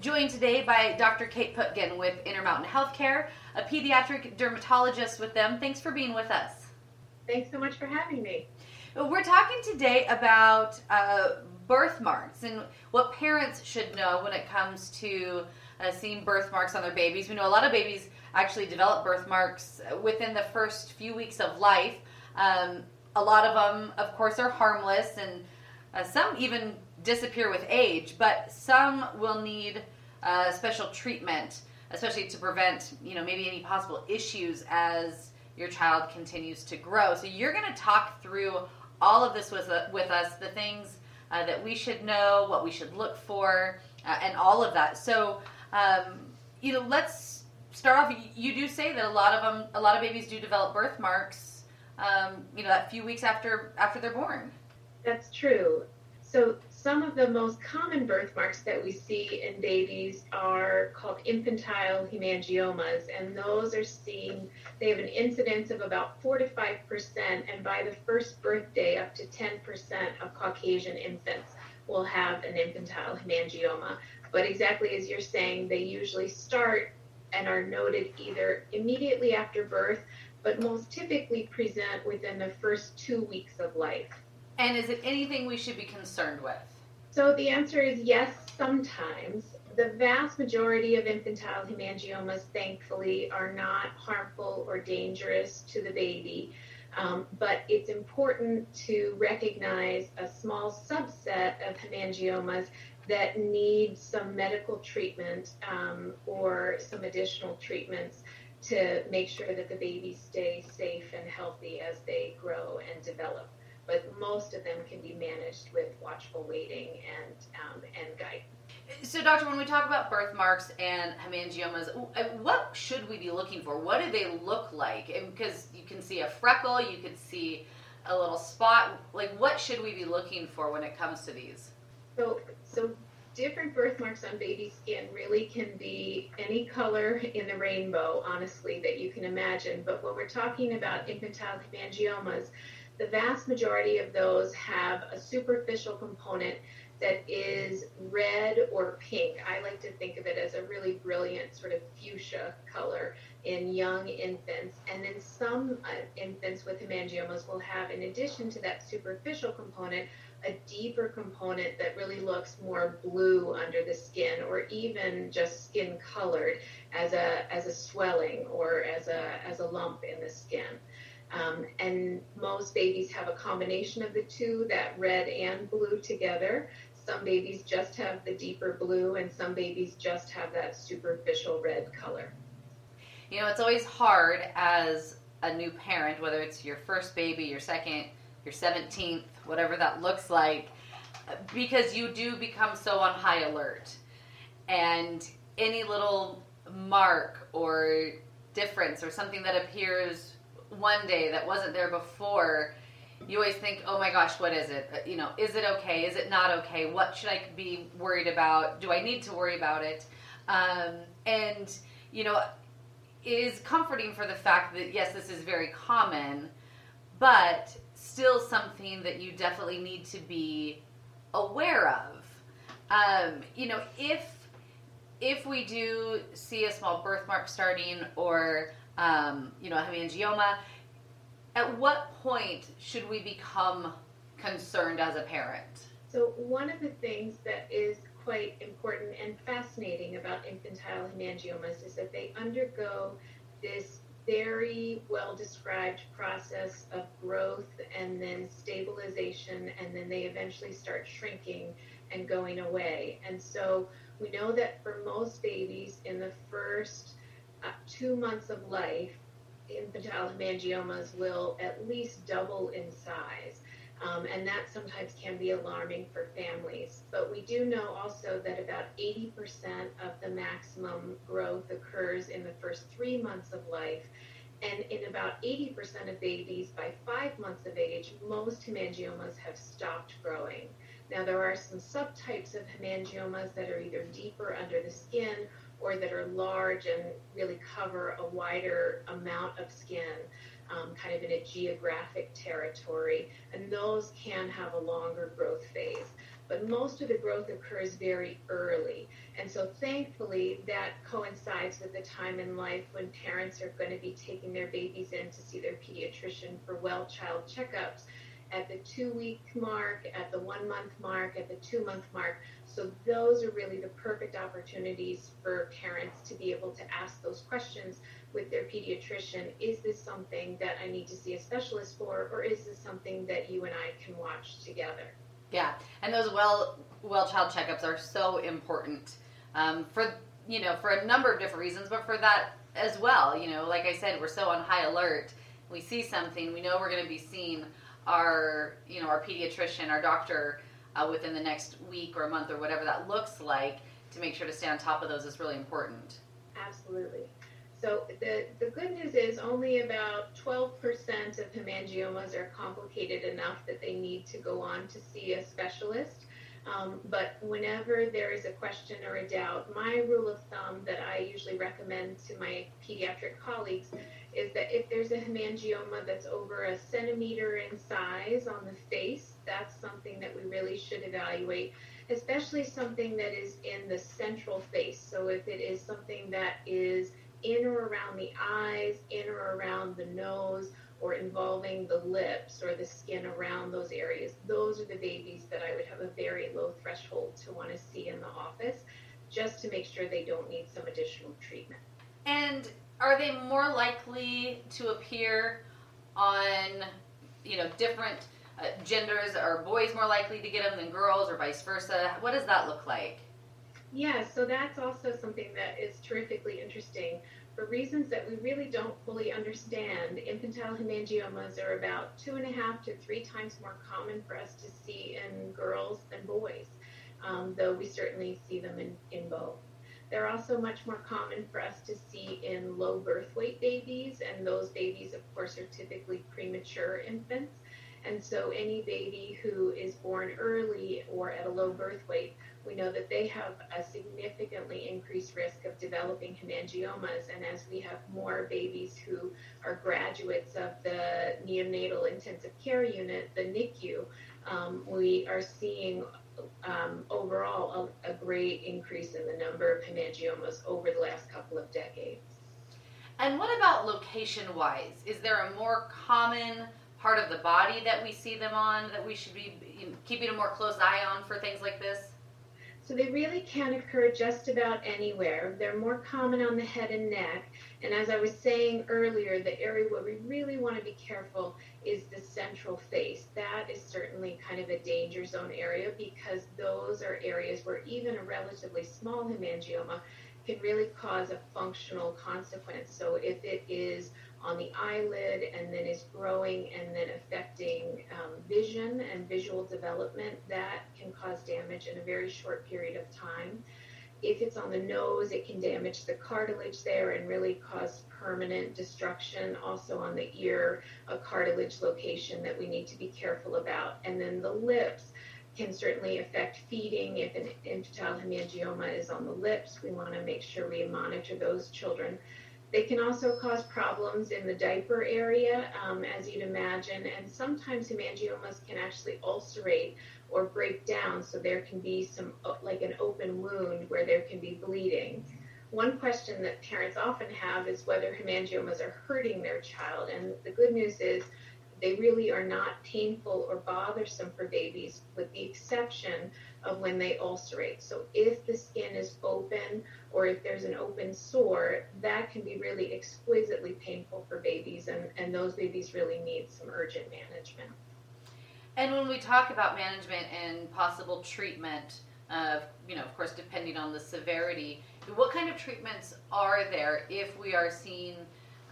joined today by Dr. Kate Puttgen with Intermountain Healthcare, a pediatric dermatologist with them. Thanks for being with us. Thanks so much for having me. We're talking today about birthmarks and what parents should know when it comes to seeing birthmarks on their babies. We know a lot of babies actually develop birthmarks within the first few weeks of life. A lot of them, of course, are harmless, and some even disappear with age, but some will need special treatment, especially to prevent, maybe any possible issues as your child continues to grow. So you're going to talk through all of this with us, the things that we should know, what we should look for, and all of that. So, let's start off. You do say that a lot of babies do develop birthmarks, that few weeks after they're born. That's true. So some of the most common birthmarks that we see in babies are called infantile hemangiomas, and those are seen, they have an incidence of about 4 to 5%, and by the first birthday, up to 10% of Caucasian infants will have an infantile hemangioma. But exactly as you're saying, they usually start and are noted either immediately after birth, but most typically present within the first 2 weeks of life. And is it anything we should be concerned with? So the answer is yes, sometimes. The vast majority of infantile hemangiomas, thankfully, are not harmful or dangerous to the baby. But it's important to recognize a small subset of hemangiomas that need some medical treatment or some additional treatments to make sure that the babies stay safe and healthy as they grow and develop. But most of them can be managed with watchful waiting and guidance. So, Doctor, when we talk about birthmarks and hemangiomas, what should we be looking for? What do they look like? And because you can see a freckle, you can see a little spot. Like, what should we be looking for when it comes to these? So different birthmarks on baby skin really can be any color in the rainbow, honestly, that you can imagine. But when we're talking about infantile hemangiomas, the vast majority of those have a superficial component that is red or pink. I like to think of it as a really brilliant sort of fuchsia color in young infants. And then some infants with hemangiomas will have, in addition to that superficial component, a deeper component that really looks more blue under the skin, or even just skin colored as a swelling or as a lump in the skin. And most babies have a combination of the two, that red and blue together. Some babies just have the deeper blue, and some babies just have that superficial red color. It's always hard as a new parent, whether it's your first baby, your second, your 17th, whatever that looks like, because you do become so on high alert. And any little mark or difference or something that appears one day that wasn't there before, you always think, oh my gosh, what is it? Is it okay? Is it not okay? What should I be worried about? Do I need to worry about it? It is comforting for the fact that, yes, this is very common, but still something that you definitely need to be aware of. If we do see a small birthmark starting or hemangioma, at what point should we become concerned as a parent? So one of the things that is quite important and fascinating about infantile hemangiomas is that they undergo this very well-described process of growth and then stabilization, and then they eventually start shrinking and going away. And so we know that for most babies in the first 2 months of life, infantile hemangiomas will at least double in size, and that sometimes can be alarming for families. But we do know also that about 80% of the maximum growth occurs in the first 3 months of life, And in about 80% of babies by 5 months of age, most hemangiomas have stopped growing. Now, there are some subtypes of hemangiomas that are either deeper under the skin or that are large and really cover a wider amount of skin, kind of in a geographic territory, and those can have a longer growth phase. But most of the growth occurs very early. And so thankfully, that coincides with the time in life when parents are going to be taking their babies in to see their pediatrician for well child checkups at the 2-week mark, at the 1-month mark, at the 2-month mark. So those are really the perfect opportunities for parents to be able to ask those questions with their pediatrician. Is this something that I need to see a specialist for, or is this something that you and I can watch together? Yeah, and those well child checkups are so important for a number of different reasons, but for that as well. You know, like I said, we're so on high alert. We see something, we know we're going to be seeing our pediatrician, our doctor within the next week or a month or whatever that looks like, to make sure to stay on top of those is really important. Absolutely. So the good news is only about 12% of hemangiomas are complicated enough that they need to go on to see a specialist. But whenever there is a question or a doubt, my rule of thumb that I usually recommend to my pediatric colleagues is that if there's a hemangioma that's over a centimeter in size on the face, that's something that we really should evaluate, especially something that is in the central face. So if it is something that is in or around the eyes, in or around the nose, or involving the lips or the skin around those areas, those are the babies that I would have a very low threshold to want to see in the office, just to make sure they don't need some additional treatment. And are they more likely to appear on, different genders? Are boys more likely to get them than girls, or vice versa? What does that look like? Yeah, so that's also something that is terrifically interesting. For reasons that we really don't fully understand, infantile hemangiomas are about 2.5 to 3 times more common for us to see in girls than boys, though we certainly see them in both. They're also much more common for us to see in low birth weight babies, and those babies, of course, are typically premature infants. And so any baby who is born early or at a low birth weight, we know that they have a significantly increased risk of developing hemangiomas. And as we have more babies who are graduates of the neonatal intensive care unit, the NICU, we are seeing overall a great increase in the number of hemangiomas over the last couple of decades. And what about location-wise? Is there a more common part of the body that we see them on, that we should be keeping a more close eye on for things like this? So they really can occur just about anywhere. They're more common on the head and neck. And as I was saying earlier, the area where we really want to be careful is the central face. That is certainly kind of a danger zone area, because those are areas where even a relatively small hemangioma can really cause a functional consequence. So if it is on the eyelid and then is growing and then affecting vision and visual development, that can cause damage in a very short period of time. If it's on the nose, it can damage the cartilage there and really cause permanent destruction. Also on the ear, a cartilage location that we need to be careful about. And then the lips can certainly affect feeding. If an infantile hemangioma is on the lips, we want to make sure we monitor those children. They can also cause problems in the diaper area, as you'd imagine, and sometimes hemangiomas can actually ulcerate or break down, so there can be some, like an open wound where there can be bleeding. One question that parents often have is whether hemangiomas are hurting their child, and the good news is they really are not painful or bothersome for babies, with the exception of when they ulcerate. So if the skin is open or if there's an open sore, that can be really exquisitely painful for babies, and those babies really need some urgent management. And when we talk about management and possible treatment, of course, depending on the severity, what kind of treatments are there if we are seeing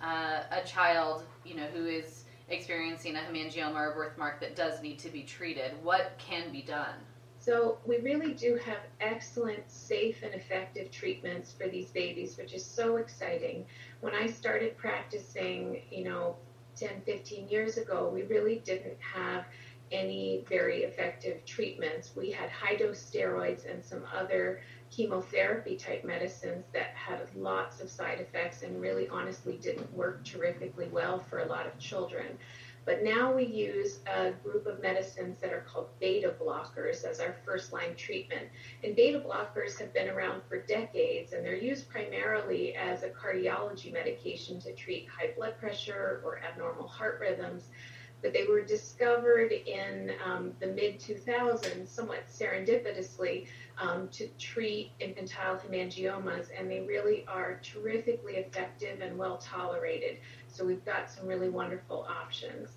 a child, who is experiencing a hemangioma or birthmark that does need to be treated? What can be done? So we really do have excellent, safe, and effective treatments for these babies, which is so exciting. When I started practicing, 10, 15 years ago, we really didn't have any very effective treatments. We had high-dose steroids and some other chemotherapy-type medicines that had lots of side effects and really honestly didn't work terrifically well for a lot of children. But now we use a group of medicines that are called beta blockers as our first-line treatment. And beta blockers have been around for decades, and they're used primarily as a cardiology medication to treat high blood pressure or abnormal heart rhythms. But they were discovered in the mid-2000s, somewhat serendipitously, to treat infantile hemangiomas, and they really are terrifically effective and well-tolerated. So we've got some really wonderful options.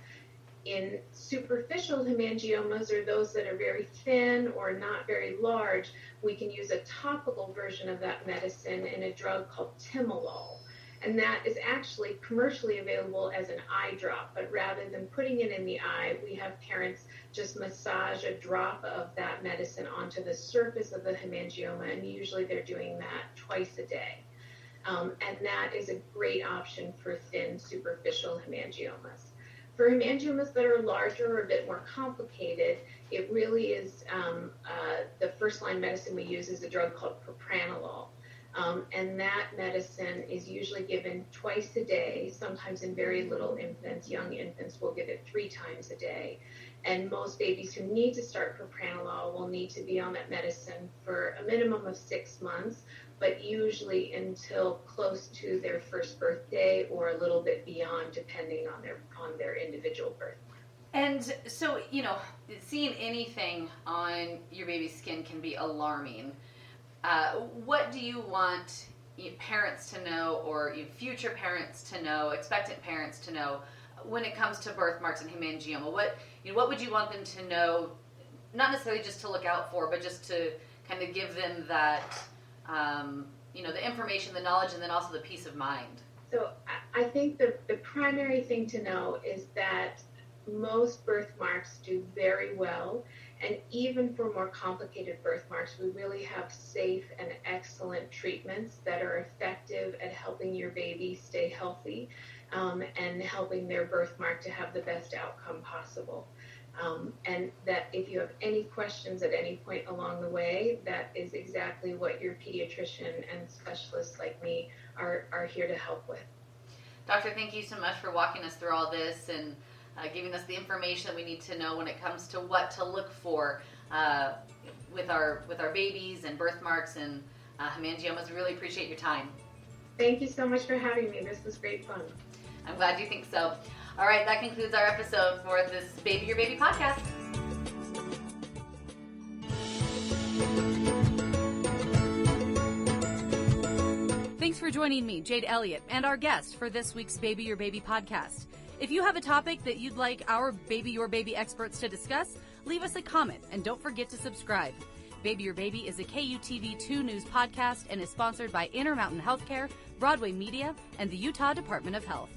In superficial hemangiomas, or those that are very thin or not very large, we can use a topical version of that medicine in a drug called Timolol. And that is actually commercially available as an eye drop, but rather than putting it in the eye, we have parents just massage a drop of that medicine onto the surface of the hemangioma, and usually they're doing that twice a day. And that is a great option for thin, superficial hemangiomas. For hemangiomas that are larger or a bit more complicated, it really is the first-line medicine we use is a drug called propranolol. And that medicine is usually given twice a day, sometimes in very little infants. Young infants will give it 3 times a day. And most babies who need to start propranolol will need to be on that medicine for a minimum of 6 months, but usually until close to their first birthday or a little bit beyond, depending on their individual birth. And so, seeing anything on your baby's skin can be alarming. What do you want parents to know, or future parents to know, expectant parents to know, when it comes to birthmarks and hemangioma? What would you want them to know, not necessarily just to look out for, but just to kind of give them that, the information, the knowledge, and then also the peace of mind? So I think the primary thing to know is that most birthmarks do very well. And even for more complicated birthmarks, we really have safe and excellent treatments that are effective at helping your baby stay healthy, and helping their birthmark to have the best outcome possible. And that if you have any questions at any point along the way, that is exactly what your pediatrician and specialists like me are here to help with. Doctor, thank you so much for walking us through all this and giving us the information that we need to know when it comes to what to look for with our babies and birthmarks and hemangiomas. Really appreciate your time. Thank you so much for having me. This was great fun. I'm glad you think so. All right, that concludes our episode for this Baby Your Baby podcast. Thanks for joining me, Jade Elliott, and our guest for this week's Baby Your Baby podcast. If you have a topic that you'd like our Baby Your Baby experts to discuss, leave us a comment and don't forget to subscribe. Baby Your Baby is a KUTV2 news podcast and is sponsored by Intermountain Healthcare, Broadway Media, and the Utah Department of Health.